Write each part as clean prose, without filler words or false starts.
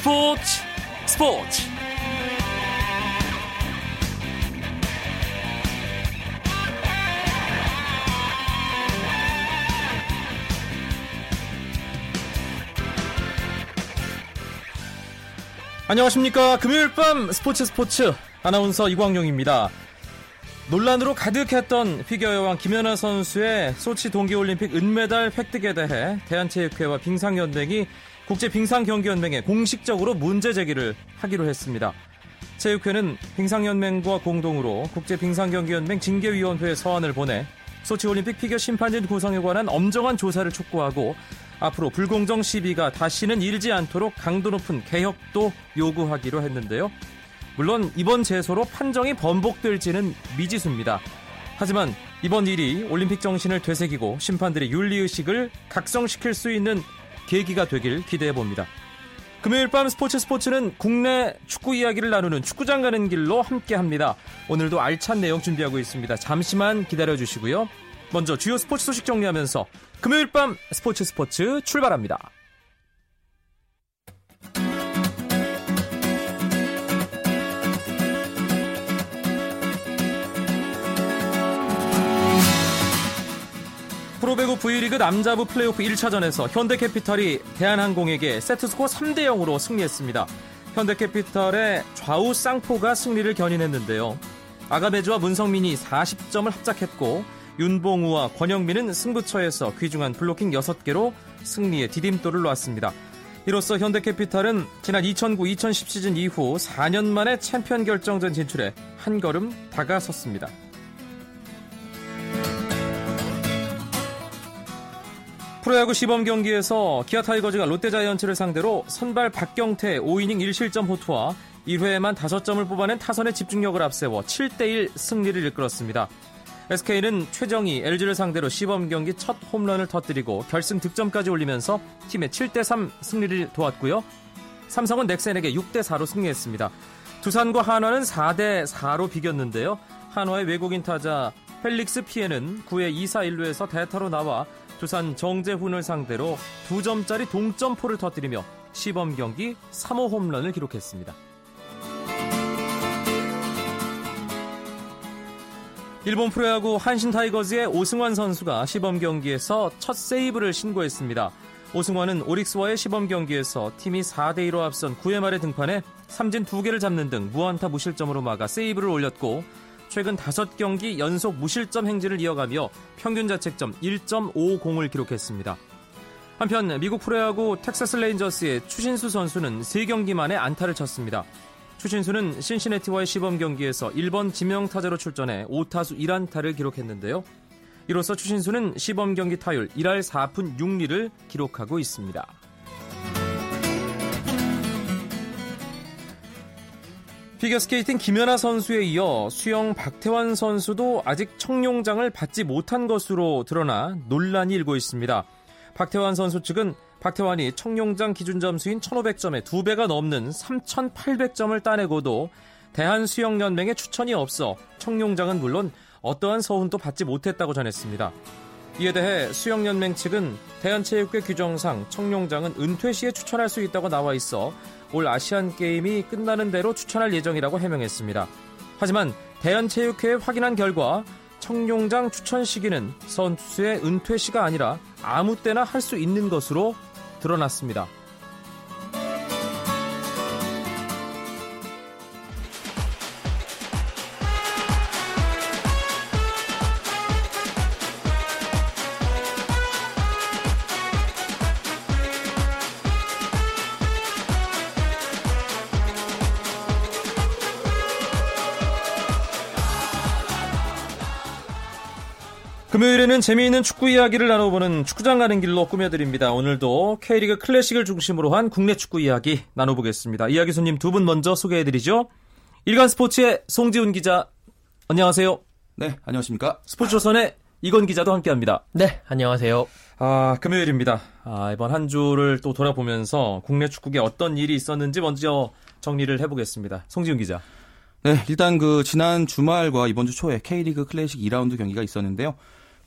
스포츠 안녕하십니까. 금요일 밤 스포츠 아나운서 이광용입니다. 논란으로 가득했던 피겨 여왕 김연아 선수의 소치 동계올림픽 은메달 획득에 대해 대한체육회와 빙상연맹이 국제빙상경기연맹에 공식적으로 문제 제기를 하기로 했습니다. 체육회는 빙상연맹과 공동으로 국제빙상경기연맹 징계위원회에 서한을 보내 소치올림픽 피겨 심판진 구성에 관한 엄정한 조사를 촉구하고 앞으로 불공정 시비가 다시는 일지 않도록 강도 높은 개혁도 요구하기로 했는데요. 물론 이번 제소로 판정이 번복될지는 미지수입니다. 하지만 이번 일이 올림픽 정신을 되새기고 심판들의 윤리의식을 각성시킬 수 있는 계기가 되길 기대해봅니다. 금요일 밤 스포츠는 국내 축구 이야기를 나누는 축구장 가는 길로 함께합니다. 오늘도 알찬 내용 준비하고 있습니다. 잠시만 기다려주시고요. 먼저 주요 스포츠 소식 정리하면서 금요일 밤 스포츠 출발합니다. 프로배구 V리그 남자부 플레이오프 1차전에서 현대캐피탈이 대한항공에게 세트스코어 3-0으로 승리했습니다. 현대캐피탈의 좌우 쌍포가 승리를 견인했는데요. 아가베즈와 문성민이 40점을 합작했고 윤봉우와 권영민은 승부처에서 귀중한 블로킹 6개로 승리에 디딤돌을 놨습니다. 이로써 현대캐피탈은 지난 2009-2010 시즌 이후 4년 만에 챔피언 결정전 진출에 한 걸음 다가섰습니다. 프로야구 시범 경기에서 기아 타이거즈가 롯데자이언츠를 상대로 선발 박경태 5이닝 1실점 호투와 1회에만 5점을 뽑아낸 타선의 집중력을 앞세워 7-1 승리를 이끌었습니다. SK는 최정희, LG를 상대로 시범경기 첫 홈런을 터뜨리고 결승 득점까지 올리면서 팀의 7-3 승리를 도왔고요. 삼성은 넥센에게 6-4로 승리했습니다. 두산과 한화는 4-4로 비겼는데요. 한화의 외국인 타자 펠릭스 피에는 9회 2사 1루에서 대타로 나와 두산 정재훈을 상대로 2점짜리 동점포를 터뜨리며 시범경기 3호 홈런을 기록했습니다. 일본 프로야구 한신 타이거즈의 오승환 선수가 시범 경기에서 첫 세이브를 신고했습니다. 오승환은 오릭스와의 시범 경기에서 팀이 4-2로 앞선 9회 말에 등판해 삼진 2개를 잡는 등 무안타 무실점으로 막아 세이브를 올렸고 최근 5경기 연속 무실점 행진을 이어가며 평균 자책점 1.50을 기록했습니다. 한편 미국 프로야구 텍사스 레인저스의 추신수 선수는 3경기 만에 안타를 쳤습니다. 추신수는 신시내티와의 시범 경기에서 1번 지명타자로 출전해 5타수 1안타를 기록했는데요. 이로써 추신수는 시범 경기 타율 1할 4푼 6리를 기록하고 있습니다. 피겨스케이팅 김연아 선수에 이어 수영 박태환 선수도 아직 청룡장을 받지 못한 것으로 드러나 논란이 일고 있습니다. 박태환 선수 측은 박태환이 청룡장 기준점수인 1,500점에 2배가 넘는 3,800점을 따내고도 대한수영연맹의 추천이 없어 청룡장은 물론 어떠한 서훈도 받지 못했다고 전했습니다. 이에 대해 수영연맹 측은 대한체육회 규정상 청룡장은 은퇴 시에 추천할 수 있다고 나와 있어 올 아시안게임이 끝나는 대로 추천할 예정이라고 해명했습니다. 하지만 대한체육회에 확인한 결과 청룡장 추천 시기는 선수의 은퇴 시가 아니라 아무 때나 할 수 있는 것으로 드러났습니다. 금요일에는 재미있는 축구 이야기를 나눠보는 축구장 가는 길로 꾸며드립니다. 오늘도 K리그 클래식을 중심으로 한 국내 축구 이야기 나눠보겠습니다. 이야기 손님 두 분 먼저 소개해드리죠. 일간 스포츠의 송지훈 기자, 안녕하세요. 네, 안녕하십니까. 스포츠조선의 이건 기자도 함께합니다. 네, 안녕하세요. 금요일입니다. 이번 한 주를 또 돌아보면서 국내 축구계 어떤 일이 있었는지 먼저 정리를 해보겠습니다. 송지훈 기자. 네, 일단 지난 주말과 이번 주 초에 K리그 클래식 2라운드 경기가 있었는데요.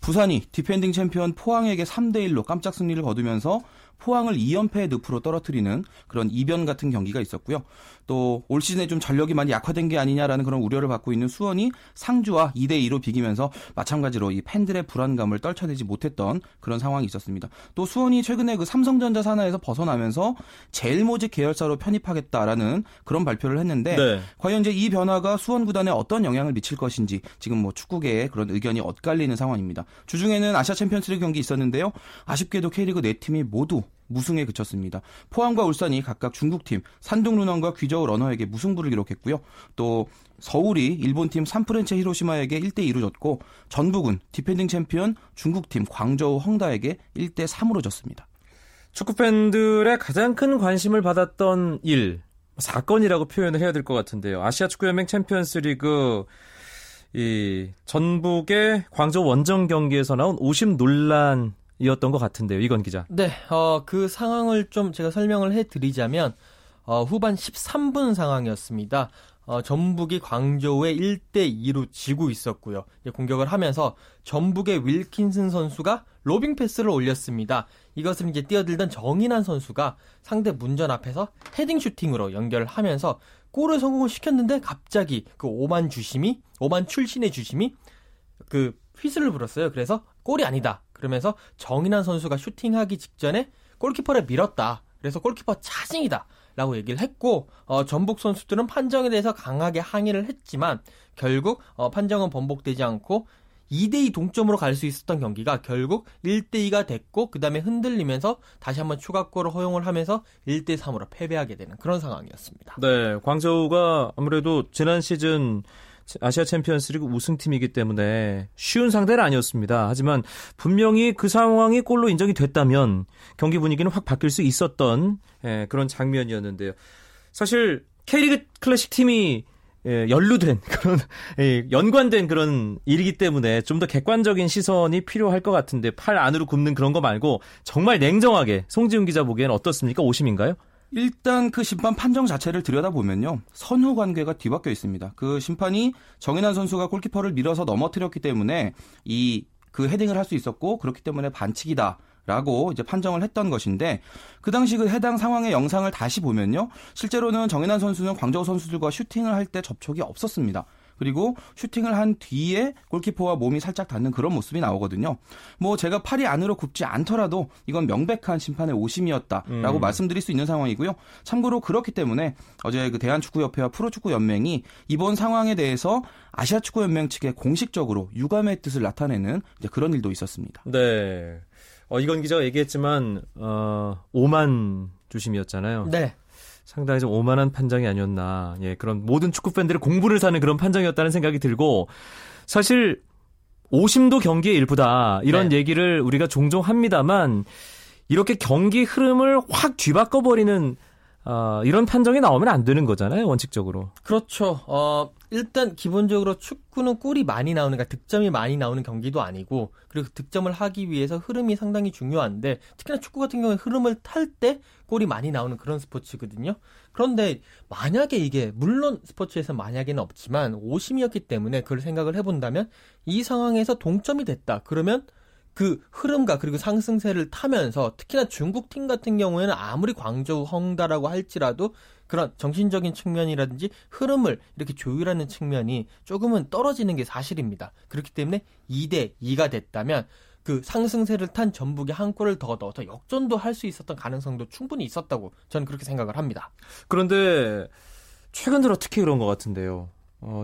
부산이 디펜딩 챔피언 포항에게 3-1로 깜짝 승리를 거두면서 포항을 2연패의 늪으로 떨어뜨리는 그런 이변 같은 경기가 있었고요. 또 올 시즌에 좀 전력이 많이 약화된 게 아니냐라는 그런 우려를 받고 있는 수원이 상주와 2-2로 비기면서 마찬가지로 이 팬들의 불안감을 떨쳐내지 못했던 그런 상황이 있었습니다. 또 수원이 최근에 그 삼성전자 산하에서 벗어나면서 제일모직 계열사로 편입하겠다라는 그런 발표를 했는데 네. 과연 이제 이 변화가 수원 구단에 어떤 영향을 미칠 것인지 지금 뭐 축구계의 그런 의견이 엇갈리는 상황입니다. 주중에는 아시아 챔피언스리그 경기 있었는데요. 아쉽게도 K리그 4팀이 모두 무승에 그쳤습니다. 포항과 울산이 각각 중국팀 산둥루넌과 귀저우 러너에게 무승부를 기록했고요. 또 서울이 일본팀 산프렌체 히로시마에게 1-2로 졌고 전북은 디펜딩 챔피언 중국팀 광저우 헝다에게 1-3으로 졌습니다. 축구팬들의 가장 큰 관심을 받았던 일, 사건이라고 표현을 해야 될 것 같은데요. 아시아 축구연맹 챔피언스리그 이 전북의 광저우 원정 경기에서 나온 오심 논란 이었던 것 같은데요. 이건 기자. 네. 그 상황을 좀 제가 설명을 해드리자면 후반 13분 상황이었습니다. 전북이 광저우에 1-2로 지고 있었고요. 이제 공격을 하면서 전북의 윌킨슨 선수가 로빙 패스를 올렸습니다. 이것을 이제 뛰어들던 정인환 선수가 상대 문전 앞에서 헤딩 슈팅으로 연결을 하면서 골을 성공을 시켰는데 갑자기 그 오만 출신의 주심이 그 휘슬을 불었어요. 그래서 골이 아니다. 그러면서 정인환 선수가 슈팅하기 직전에 골키퍼를 밀었다. 그래서 골키퍼 차징이다. 라고 얘기를 했고 전북 선수들은 판정에 대해서 강하게 항의를 했지만 결국 판정은 번복되지 않고 2-2 동점으로 갈 수 있었던 경기가 결국 1-2가 됐고 그 다음에 흔들리면서 다시 한번 추가골을 허용을 하면서 1-3으로 패배하게 되는 그런 상황이었습니다. 네, 광저우가 아무래도 지난 시즌 아시아 챔피언스리그 우승팀이기 때문에 쉬운 상대는 아니었습니다. 하지만 분명히 그 상황이 골로 인정이 됐다면 경기 분위기는 확 바뀔 수 있었던 그런 장면이었는데요. 사실 K리그 클래식 팀이 연루된 그런 연관된 그런 일이기 때문에 좀 더 객관적인 시선이 필요할 것 같은데 팔 안으로 굽는 그런 거 말고 정말 냉정하게 송지훈 기자 보기엔 어떻습니까? 오심인가요? 일단 그 심판 판정 자체를 들여다보면요. 선후 관계가 뒤바뀌어 있습니다. 그 심판이 정인환 선수가 골키퍼를 밀어서 넘어뜨렸기 때문에 그 헤딩을 할 수 있었고 그렇기 때문에 반칙이다. 라고 이제 판정을 했던 것인데 그 당시 그 해당 상황의 영상을 다시 보면요. 실제로는 정인환 선수는 광저우 선수들과 슈팅을 할 때 접촉이 없었습니다. 그리고 슈팅을 한 뒤에 골키퍼와 몸이 살짝 닿는 그런 모습이 나오거든요. 뭐 제가 팔이 안으로 굽지 않더라도 이건 명백한 심판의 오심이었다라고 말씀드릴 수 있는 상황이고요. 참고로 그렇기 때문에 어제 그 대한축구협회와 프로축구연맹이 이번 상황에 대해서 아시아축구연맹 측에 공식적으로 유감의 뜻을 나타내는 이제 그런 일도 있었습니다. 네. 이건 기자가 얘기했지만 오만 주심이었잖아요. 네. 상당히 좀 오만한 판정이 아니었나. 예, 그런 모든 축구팬들의 공부를 사는 그런 판정이었다는 생각이 들고 사실 오심도 경기의 일부다. 이런 네. 얘기를 우리가 종종 합니다만 이렇게 경기 흐름을 확 뒤바꿔버리는 이런 판정이 나오면 안 되는 거잖아요. 원칙적으로. 그렇죠. 일단 기본적으로 축구는 골이 많이 나오는 그러니까 득점이 많이 나오는 경기도 아니고 그리고 득점을 하기 위해서 흐름이 상당히 중요한데 특히나 축구 같은 경우에 흐름을 탈 때 골이 많이 나오는 그런 스포츠거든요. 그런데 만약에 이게 물론 스포츠에서 만약에는 없지만 오심이었기 때문에 그걸 생각을 해본다면 이 상황에서 동점이 됐다. 그러면 그 흐름과 그리고 상승세를 타면서 특히나 중국팀 같은 경우에는 아무리 광저우 헝다라고 할지라도 그런 정신적인 측면이라든지 흐름을 이렇게 조율하는 측면이 조금은 떨어지는 게 사실입니다. 그렇기 때문에 2-2가 됐다면 그 상승세를 탄 전북이 한 골을 더 넣어서 역전도 할 수 있었던 가능성도 충분히 있었다고 저는 그렇게 생각을 합니다. 그런데 최근 들어 특히 그런 것 같은데요.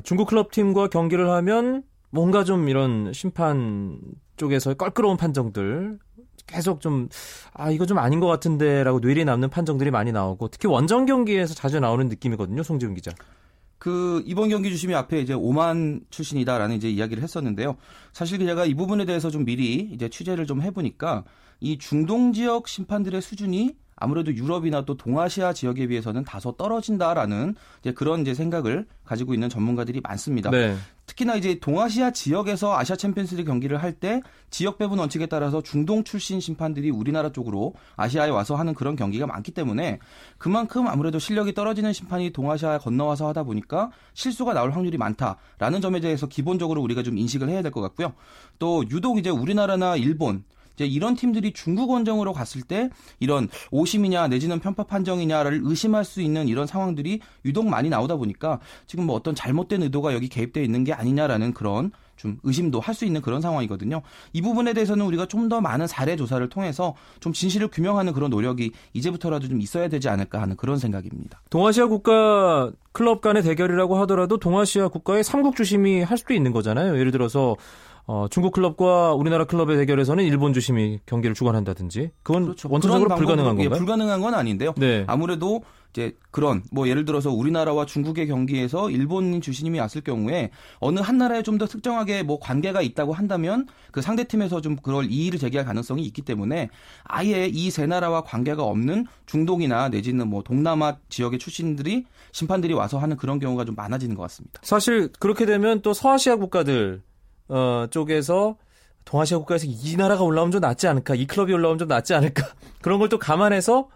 중국 클럽팀과 경기를 하면 뭔가 좀 이런 심판 쪽에서의 껄끄러운 판정들 계속 좀 이거 좀 아닌 것 같은데 라고 뇌리에 남는 판정들이 많이 나오고 특히 원정 경기에서 자주 나오는 느낌이거든요. 송지훈 기자. 그 이번 경기 주심이 앞에 이제 오만 출신이다라는 이제 이야기를 했었는데요. 사실 제가 이 부분에 대해서 좀 미리 이제 취재를 좀 해보니까 이 중동 지역 심판들의 수준이 아무래도 유럽이나 또 동아시아 지역에 비해서는 다소 떨어진다라는 이제 그런 이제 생각을 가지고 있는 전문가들이 많습니다. 네. 특히나 이제 동아시아 지역에서 아시아 챔피언스리그 경기를 할 때 지역 배분 원칙에 따라서 중동 출신 심판들이 우리나라 쪽으로 아시아에 와서 하는 그런 경기가 많기 때문에 그만큼 아무래도 실력이 떨어지는 심판이 동아시아에 건너와서 하다 보니까 실수가 나올 확률이 많다라는 점에 대해서 기본적으로 우리가 좀 인식을 해야 될 것 같고요. 또 유독 이제 우리나라나 일본 이제 이런 팀들이 중국 원정으로 갔을 때 이런 오심이냐 내지는 편파 판정이냐를 의심할 수 있는 이런 상황들이 유독 많이 나오다 보니까 지금 뭐 어떤 잘못된 의도가 여기 개입되어 있는 게 아니냐라는 그런 좀 의심도 할 수 있는 그런 상황이거든요. 이 부분에 대해서는 우리가 좀 더 많은 사례 조사를 통해서 좀 진실을 규명하는 그런 노력이 이제부터라도 좀 있어야 되지 않을까 하는 그런 생각입니다. 동아시아 국가 클럽 간의 대결이라고 하더라도 동아시아 국가의 삼국 주심이 할 수도 있는 거잖아요. 예를 들어서 중국 클럽과 우리나라 클럽의 대결에서는 일본 주심이 경기를 주관한다든지 그건 그렇죠. 원천적으로 불가능한 건가요? 예, 불가능한 건 아닌데요. 네. 아무래도 이제 그런 뭐 예를 들어서 우리나라와 중국의 경기에서 일본인 주심이 왔을 경우에 어느 한 나라에 좀 더 특정하게 뭐 관계가 있다고 한다면 그 상대 팀에서 좀 그럴 이의를 제기할 가능성이 있기 때문에 아예 이 세 나라와 관계가 없는 중동이나 내지는 뭐 동남아 지역의 출신들이 심판들이 와서 하는 그런 경우가 좀 많아지는 것 같습니다. 사실 그렇게 되면 또 서아시아 국가들 쪽에서 동아시아 국가에서 이 나라가 올라오면 좀 낫지 않을까, 이 클럽이 올라오면 좀 낫지 않을까 그런 걸 또 감안해서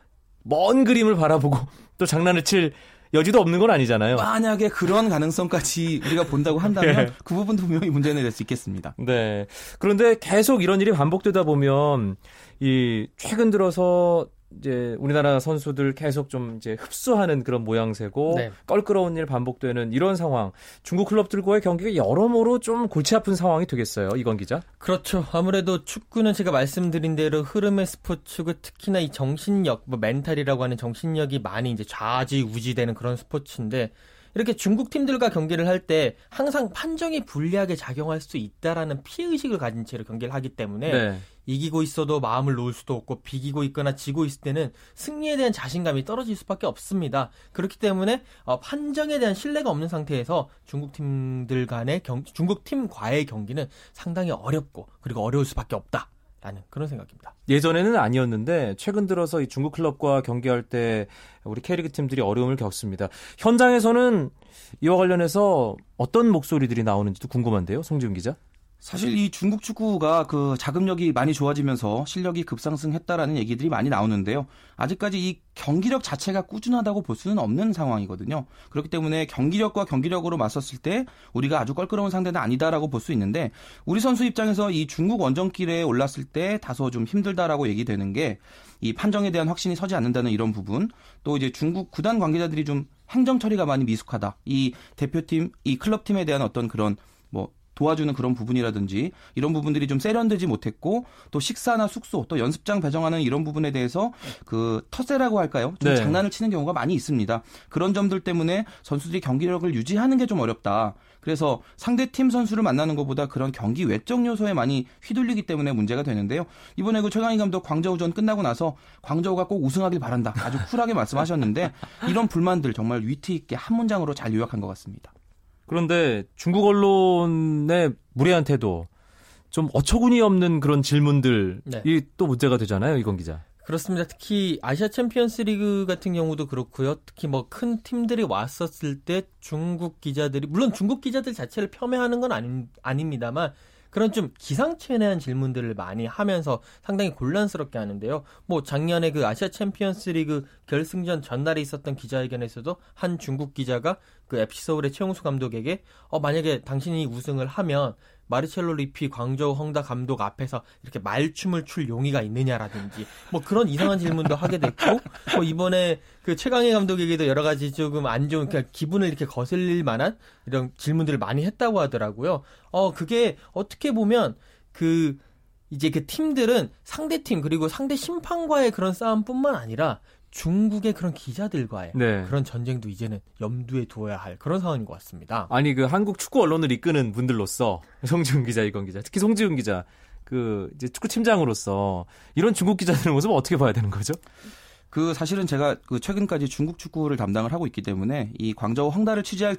먼 그림을 바라보고 또 장난을 칠 여지도 없는 건 아니잖아요. 만약에 그런 가능성까지 우리가 본다고 한다면 예. 그 부분도 분명히 문제는 될 수 있겠습니다. 네. 그런데 계속 이런 일이 반복되다 보면 이 최근 들어서 이제 우리나라 선수들 계속 좀 이제 흡수하는 그런 모양새고 네. 껄끄러운 일 반복되는 이런 상황 중국 클럽들과의 경기가 여러모로 좀 골치 아픈 상황이 되겠어요. 이건 기자. 그렇죠. 아무래도 축구는 제가 말씀드린 대로 흐름의 스포츠고 특히나 이 정신력, 뭐 멘탈이라고 하는 정신력이 많이 이제 좌지우지되는 그런 스포츠인데 이렇게 중국 팀들과 경기를 할 때 항상 판정이 불리하게 작용할 수 있다라는 피해의식을 가진 채로 경기를 하기 때문에 네. 이기고 있어도 마음을 놓을 수도 없고 비기고 있거나 지고 있을 때는 승리에 대한 자신감이 떨어질 수밖에 없습니다. 그렇기 때문에 판정에 대한 신뢰가 없는 상태에서 중국 팀과의 경기는 상당히 어렵고 그리고 어려울 수밖에 없다라는 그런 생각입니다. 예전에는 아니었는데 최근 들어서 이 중국 클럽과 경기할 때 우리 K리그 팀들이 어려움을 겪습니다. 현장에서는 이와 관련해서 어떤 목소리들이 나오는지도 궁금한데요. 송지훈 기자. 사실 이 중국 축구가 그 자금력이 많이 좋아지면서 실력이 급상승했다라는 얘기들이 많이 나오는데요. 아직까지 이 경기력 자체가 꾸준하다고 볼 수는 없는 상황이거든요. 그렇기 때문에 경기력과 경기력으로 맞섰을 때 우리가 아주 껄끄러운 상대는 아니다라고 볼 수 있는데 우리 선수 입장에서 이 중국 원정길에 올랐을 때 다소 좀 힘들다라고 얘기되는 게 이 판정에 대한 확신이 서지 않는다는 이런 부분 또 이제 중국 구단 관계자들이 좀 행정 처리가 많이 미숙하다. 이 대표팀, 이 클럽팀에 대한 어떤 그런 뭐 도와주는 그런 부분이라든지 이런 부분들이 좀 세련되지 못했고 또 식사나 숙소 또 연습장 배정하는 이런 부분에 대해서 그 텃세라고 할까요? 좀 네. 장난을 치는 경우가 많이 있습니다. 그런 점들 때문에 선수들이 경기력을 유지하는 게 좀 어렵다. 그래서 상대팀 선수를 만나는 것보다 그런 경기 외적 요소에 많이 휘둘리기 때문에 문제가 되는데요. 이번에 그 최강희 감독 광저우전 끝나고 나서 광저우가 꼭 우승하길 바란다. 아주 쿨하게 말씀하셨는데 이런 불만들 정말 위트 있게 한 문장으로 잘 요약한 것 같습니다. 그런데 중국 언론의 무례한 태도, 좀 어처구니 없는 그런 질문들이 네. 또 문제가 되잖아요. 이건 기자. 그렇습니다. 특히 아시아 챔피언스 리그 같은 경우도 그렇고요. 특히 뭐 큰 팀들이 왔었을 때 중국 기자들이, 물론 중국 기자들 자체를 폄훼하는 건 아닙니다만 그런 좀 기상천외한 질문들을 많이 하면서 상당히 곤란스럽게 하는데요. 뭐 작년에 그 아시아 챔피언스 리그 결승전 전날에 있었던 기자회견에서도 한 중국 기자가 그 FC 서울의 최용수 감독에게 만약에 당신이 우승을 하면 마르첼로 리피 광저우 헝다 감독 앞에서 이렇게 말춤을 출 용의가 있느냐라든지 뭐 그런 이상한 질문도 하게 됐고 뭐 이번에 그 최강희 감독에게도 여러 가지 조금 안 좋은 그러니까 기분을 이렇게 거슬릴 만한 이런 질문들을 많이 했다고 하더라고요. 그게 어떻게 보면 그 이제 그 팀들은 상대 팀 그리고 상대 심판과의 그런 싸움뿐만 아니라 중국의 그런 기자들과의 네. 그런 전쟁도 이제는 염두에 두어야 할 그런 상황인 것 같습니다. 아니 그 한국 축구 언론을 이끄는 분들로서 송지훈 기자, 이건 기자, 특히 송지훈 기자 그 이제 축구 팀장으로서 이런 중국 기자들의 모습을 어떻게 봐야 되는 거죠? 그 사실은 제가 그 최근까지 중국 축구를 담당을 하고 있기 때문에 이 광저우 헝다를 취재할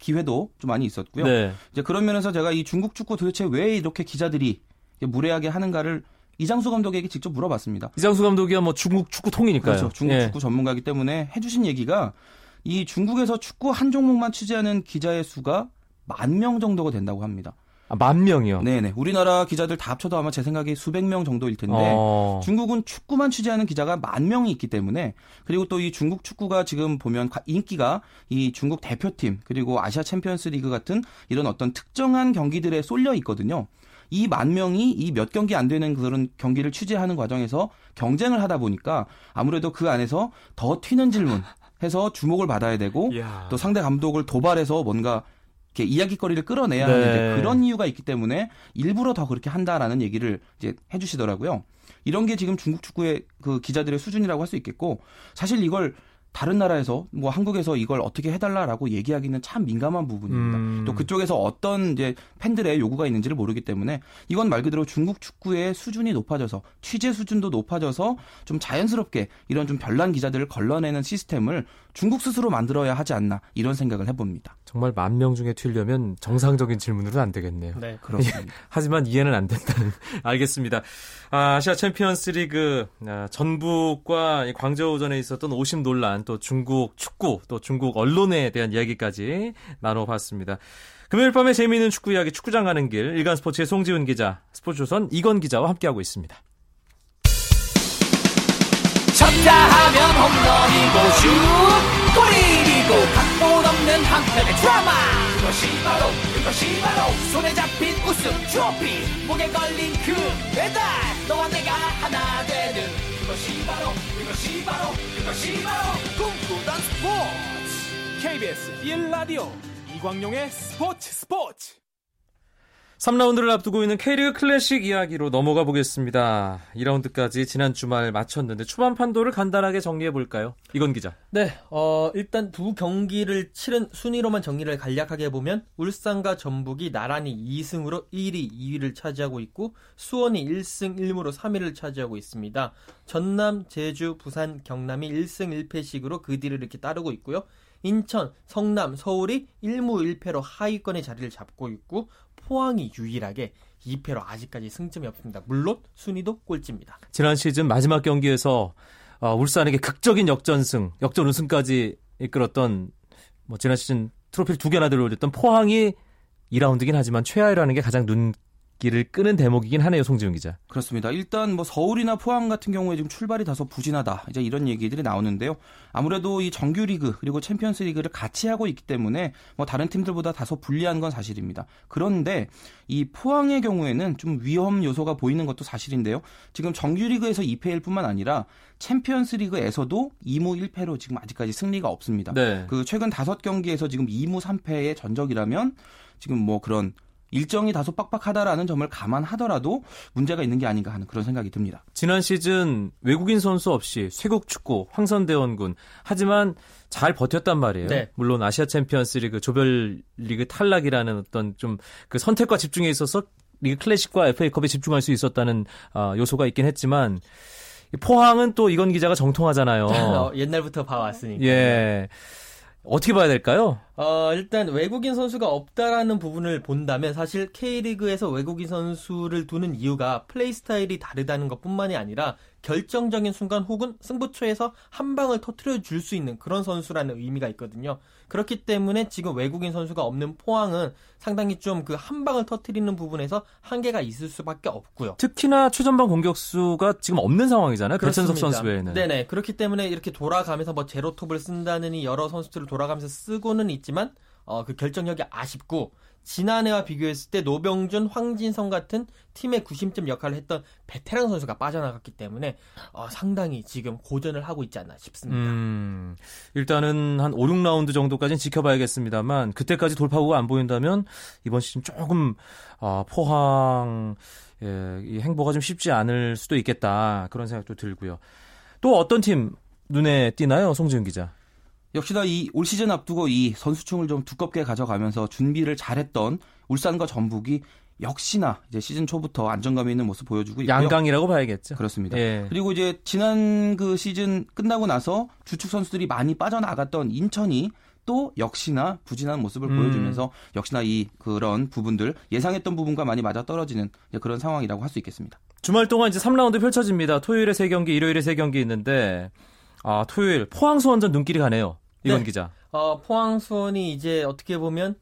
기회도 좀 많이 있었고요. 네. 이제 그런 면에서 제가 이 중국 축구 도대체 왜 이렇게 기자들이 무례하게 하는가를 이장수 감독에게 직접 물어봤습니다. 이장수 감독이야 뭐 중국 축구 통이니까요. 그렇죠. 중국 축구 전문가이기 때문에 해주신 얘기가 이 중국에서 축구 한 종목만 취재하는 기자의 수가 10,000명 정도가 된다고 합니다. 아, 10,000명이요? 네네. 우리나라 기자들 다 합쳐도 아마 제 생각에 수백 명 정도일 텐데 중국은 축구만 취재하는 기자가 10,000명이 있기 때문에, 그리고 또 이 중국 축구가 지금 보면 인기가 이 중국 대표팀 그리고 아시아 챔피언스 리그 같은 이런 어떤 특정한 경기들에 쏠려 있거든요. 이 10,000명이 이 몇 경기 안 되는 그런 경기를 취재하는 과정에서 경쟁을 하다 보니까 아무래도 그 안에서 더 튀는 질문 해서 주목을 받아야 되고 또 상대 감독을 도발해서 뭔가 이렇게 이야기거리를 끌어내야 하는 이제 그런 이유가 있기 때문에 일부러 더 그렇게 한다라는 얘기를 이제 해주시더라고요. 이런 게 지금 중국 축구의 그 기자들의 수준이라고 할 수 있겠고, 사실 이걸 다른 나라에서 뭐 한국에서 이걸 어떻게 해달라라고 얘기하기는 참 민감한 부분입니다. 또 그쪽에서 어떤 이제 팬들의 요구가 있는지를 모르기 때문에 이건 말 그대로 중국 축구의 수준이 높아져서 취재 수준도 높아져서 좀 자연스럽게 이런 좀 별난 기자들을 걸러내는 시스템을 중국 스스로 만들어야 하지 않나 이런 생각을 해봅니다. 정말 10,000명 중에 튀려면 정상적인 질문으로는 안 되겠네요. 네, 그렇습니다. 하지만 이해는 안 된다는. 알겠습니다. 아시아 챔피언스리그 전북과 광저우전에 있었던 오심 논란, 또 중국 축구, 또 중국 언론에 대한 이야기까지 나눠봤습니다. 금요일 밤에 재미있는 축구 이야기, 축구장 가는 길, 일간스포츠의 송지훈 기자, 스포츠조선 이건 기자와 함께하고 있습니다. 쳤다 하면 홈런이고 슛 골이고 각본 없는 한편의 드라마, 그것이 바로 손에 잡힌 우승 트로피, 목에 걸린 그 배달, 너와 내가 하나 되는 그것이 바로 꿈꾸던 스포츠. KBS 1라디오 이광용의 스포츠 3라운드를 앞두고 있는 K리그 클래식 이야기로 넘어가 보겠습니다. 2라운드까지 지난 주말 마쳤는데 초반 판도를 간단하게 정리해볼까요? 이건 기자. 네. 일단 두 경기를 치른 순위로만 정리를 간략하게 해보면 울산과 전북이 나란히 2승으로 1위, 2위를 차지하고 있고, 수원이 1승 1무로 3위를 차지하고 있습니다. 전남, 제주, 부산, 경남이 1승 1패씩으로 그 뒤를 이렇게 따르고 있고요. 인천, 성남, 서울이 1무 1패로 하위권의 자리를 잡고 있고, 포항이 유일하게 2패로 아직까지 승점이 없습니다. 물론 순위도 꼴찌입니다. 지난 시즌 마지막 경기에서 울산에게 극적인 역전 우승까지 이끌었던, 뭐 지난 시즌 트로피를 2개나 들어올렸던 포항이 2라운드긴 하지만 최하위라는 게 가장 눈길을 끄는 대목이긴 하네요, 송지훈 기자. 그렇습니다. 일단 뭐 서울이나 포항 같은 경우에 지금 출발이 다소 부진하다, 이제 이런 얘기들이 나오는데요. 아무래도 이 정규리그 그리고 챔피언스리그를 같이 하고 있기 때문에 뭐 다른 팀들보다 다소 불리한 건 사실입니다. 그런데 이 포항의 경우에는 좀 위험 요소가 보이는 것도 사실인데요. 지금 정규리그에서 2패일 뿐만 아니라 챔피언스리그에서도 2무 1패로 지금 아직까지 승리가 없습니다. 네. 그 최근 5경기에서 지금 2무 3패의 전적이라면 지금 뭐 그런 일정이 다소 빡빡하다라는 점을 감안하더라도 문제가 있는 게 아닌가 하는 그런 생각이 듭니다. 지난 시즌 외국인 선수 없이 쇄국축구, 황선대원군, 하지만 잘 버텼단 말이에요. 네. 물론 아시아 챔피언스 리그, 조별리그 탈락이라는 어떤 좀 그 선택과 집중에 있어서 리그 클래식과 FA컵에 집중할 수 있었다는 요소가 있긴 했지만, 포항은 또 이건 기자가 정통하잖아요. 옛날부터 봐왔으니까. 예. 어떻게 봐야 될까요? 일단 외국인 선수가 없다라는 부분을 본다면 사실 K리그에서 외국인 선수를 두는 이유가 플레이 스타일이 다르다는 것뿐만이 아니라 결정적인 순간 혹은 승부처에서 한 방을 터트려 줄 수 있는 그런 선수라는 의미가 있거든요. 그렇기 때문에 지금 외국인 선수가 없는 포항은 상당히 좀 그 한 방을 터트리는 부분에서 한계가 있을 수밖에 없고요. 특히나 최전방 공격수가 지금 없는 상황이잖아요. 배천석 선수 외에는. 네네. 그렇기 때문에 이렇게 돌아가면서 뭐 제로톱을 쓴다느니 여러 선수들을 돌아가면서 쓰고는 있지만 그 결정력이 아쉽고, 지난해와 비교했을 때 노병준, 황진성 같은 팀의 구심점 역할을 했던 베테랑 선수가 빠져나갔기 때문에 상당히 지금 고전을 하고 있지 않나 싶습니다. 일단은 한 5, 6라운드 정도까지는 지켜봐야겠습니다만, 그때까지 돌파구가 안 보인다면 이번 시즌 조금 포항 이 행보가 좀 쉽지 않을 수도 있겠다, 그런 생각도 들고요. 또 어떤 팀 눈에 띄나요, 송지훈 기자? 역시나 이 올 시즌 앞두고 이 선수층을 좀 두껍게 가져가면서 준비를 잘했던 울산과 전북이 역시나 이제 시즌 초부터 안정감 있는 모습 보여주고 있고요. 양강이라고 봐야겠죠. 그렇습니다. 예. 그리고 이제 지난 그 시즌 끝나고 나서 주축 선수들이 많이 빠져나갔던 인천이 또 역시나 부진한 모습을 보여주면서 역시나 이 그런 부분들 예상했던 부분과 많이 맞아떨어지는 그런 상황이라고 할 수 있겠습니다. 주말 동안 이제 3라운드 펼쳐집니다. 토요일에 3경기, 일요일에 3경기 있는데, 아, 토요일, 포항수원전 눈길이 가네요. 이건 네. 기자. 포항수원이 이제 어떻게 보면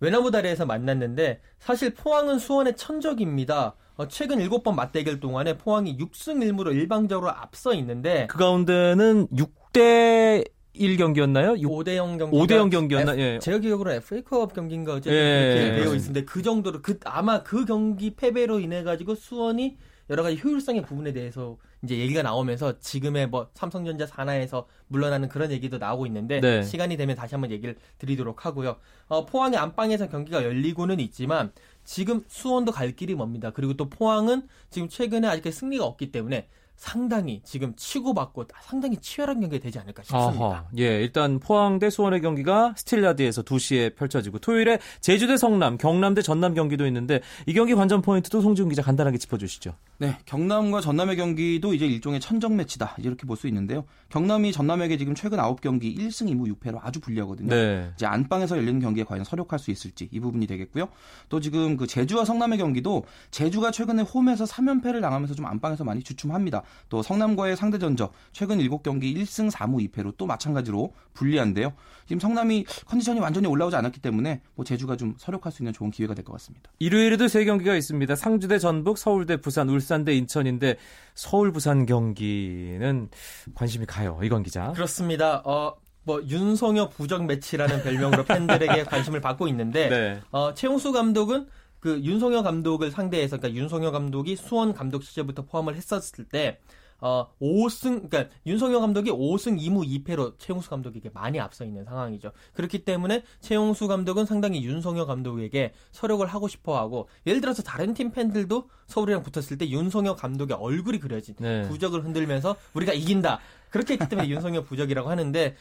외나무다리에서 만났는데, 사실 포항은 수원의 천적입니다. 최근 7번 맞대결 동안에 포항이 6승 1무로 일방적으로 앞서 있는데, 그 가운데는 6대1 경기였나요? 5대0 경기. 5대0 경기였나? 예. 제 기억으로 FA컵 경기인가 어쨌든 이렇게 되어 있는데, 그 정도로 아마 그 경기 패배로 인해 가지고 수원이 여러 가지 효율성의 부분에 대해서 이제 얘기가 나오면서 지금의 뭐 삼성전자 산하에서 물러나는 그런 얘기도 나오고 있는데 네. 시간이 되면 다시 한번 얘기를 드리도록 하고요. 포항의 안방에서 경기가 열리고는 있지만 지금 수원도 갈 길이 멉니다. 그리고 또 포항은 지금 최근에 아직까지 승리가 없기 때문에 상당히 지금 치고받고 상당히 치열한 경기가 되지 않을까 싶습니다. 아하, 예, 일단 포항 대 수원의 경기가 스틸라드에서 2시에 펼쳐지고 토요일에 제주 대 성남, 경남 대 전남 경기도 있는데 이 경기 관전 포인트도 송지훈 기자 간단하게 짚어주시죠. 네, 경남과 전남의 경기도 이제 일종의 천정 매치다 이렇게 볼 수 있는데요. 경남이 전남에게 지금 최근 9경기 1승 2무 6패로 아주 불리하거든요. 네. 이제 안방에서 열리는 경기에 과연 설욕할 수 있을지 이 부분이 되겠고요. 또 지금 그 제주와 성남의 경기도 제주가 최근에 홈에서 3연패를 당하면서 좀 안방에서 많이 주춤합니다. 또 성남과의 상대 전적 최근 7경기 1승 4무 2패로 또 마찬가지로 불리한데요. 지금 성남이 컨디션이 완전히 올라오지 않았기 때문에 뭐 제주가 좀 설욕할 수 있는 좋은 기회가 될 것 같습니다. 일요일에도 3경기가 있습니다. 상주 대 전북, 서울 대 부산, 울산 대 인천인데 서울 부산 경기는 관심이 가요. 이건 기자. 그렇습니다. 윤성엽 부적 매치라는 별명으로 팬들에게 관심을 받고 있는데 네. 최용수 감독은 그 윤성엽 감독을 상대해서, 그러니까 윤성엽 감독이 수원 감독 시절부터 포함을 했었을 때, 5승, 그러니까 윤성엽 감독이 5승 2무 2패로 최용수 감독에게 많이 앞서 있는 상황이죠. 그렇기 때문에 최용수 감독은 상당히 윤성엽 감독에게 설욕을 하고 싶어 하고, 예를 들어서 다른 팀 팬들도 서울이랑 붙었을 때 윤성엽 감독의 얼굴이 그려진 네. 부적을 흔들면서 우리가 이긴다. 그렇게 했기 때문에 윤성엽 부적이라고 하는데,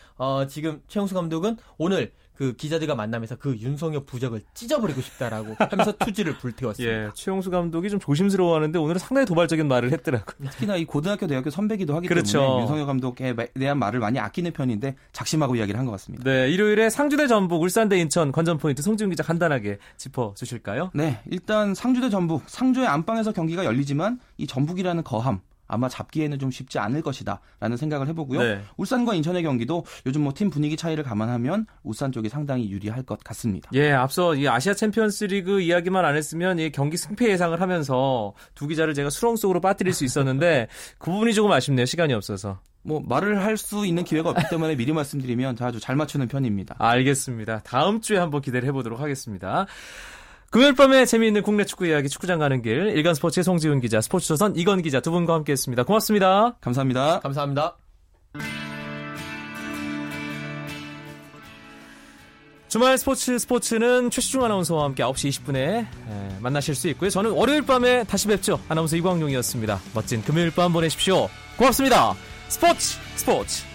지금 최용수 감독은 오늘 그 기자들과 만나면서 그 윤성엽 부적을 찢어버리고 싶다라고 하면서 투지를 불태웠습니다. 예, 최용수 감독이 좀 조심스러워하는데 오늘은 상당히 도발적인 말을 했더라고요. 특히나 이 고등학교 대학교 선배기도 하기 그렇죠. 때문에 윤성엽 감독에 대한 말을 많이 아끼는 편인데 작심하고 이야기를 한 것 같습니다. 네, 일요일에 상주 대 전북, 울산 대 인천 관전 포인트 송지훈 기자 간단하게 짚어주실까요? 네, 일단 상주 대 전북, 상주의 안방에서 경기가 열리지만 이 전북이라는 거함 아마 잡기에는 좀 쉽지 않을 것이다라는 생각을 해보고요. 네. 울산과 인천의 경기도 요즘 뭐 팀 분위기 차이를 감안하면 울산 쪽이 상당히 유리할 것 같습니다. 예, 앞서 이 아시아 챔피언스리그 이야기만 안 했으면 이 경기 승패 예상을 하면서 두 기자를 제가 수렁 속으로 빠뜨릴 수 있었는데 그 부분이 조금 아쉽네요. 시간이 없어서. 뭐 말을 할 수 있는 기회가 없기 때문에 미리 말씀드리면 아주 잘 맞추는 편입니다. 알겠습니다. 다음 주에 한번 기대를 해보도록 하겠습니다. 금요일 밤에 재미있는 국내 축구 이야기 축구장 가는 길 일간스포츠의 송지훈 기자, 스포츠조선 이건 기자 두 분과 함께했습니다. 고맙습니다. 감사합니다. 감사합니다. 주말 스포츠는 최시중 아나운서와 함께 9시 20분에 만나실 수 있고요. 저는 월요일 밤에 다시 뵙죠. 아나운서 이광용이었습니다. 멋진 금요일 밤 보내십시오. 고맙습니다. 스포츠.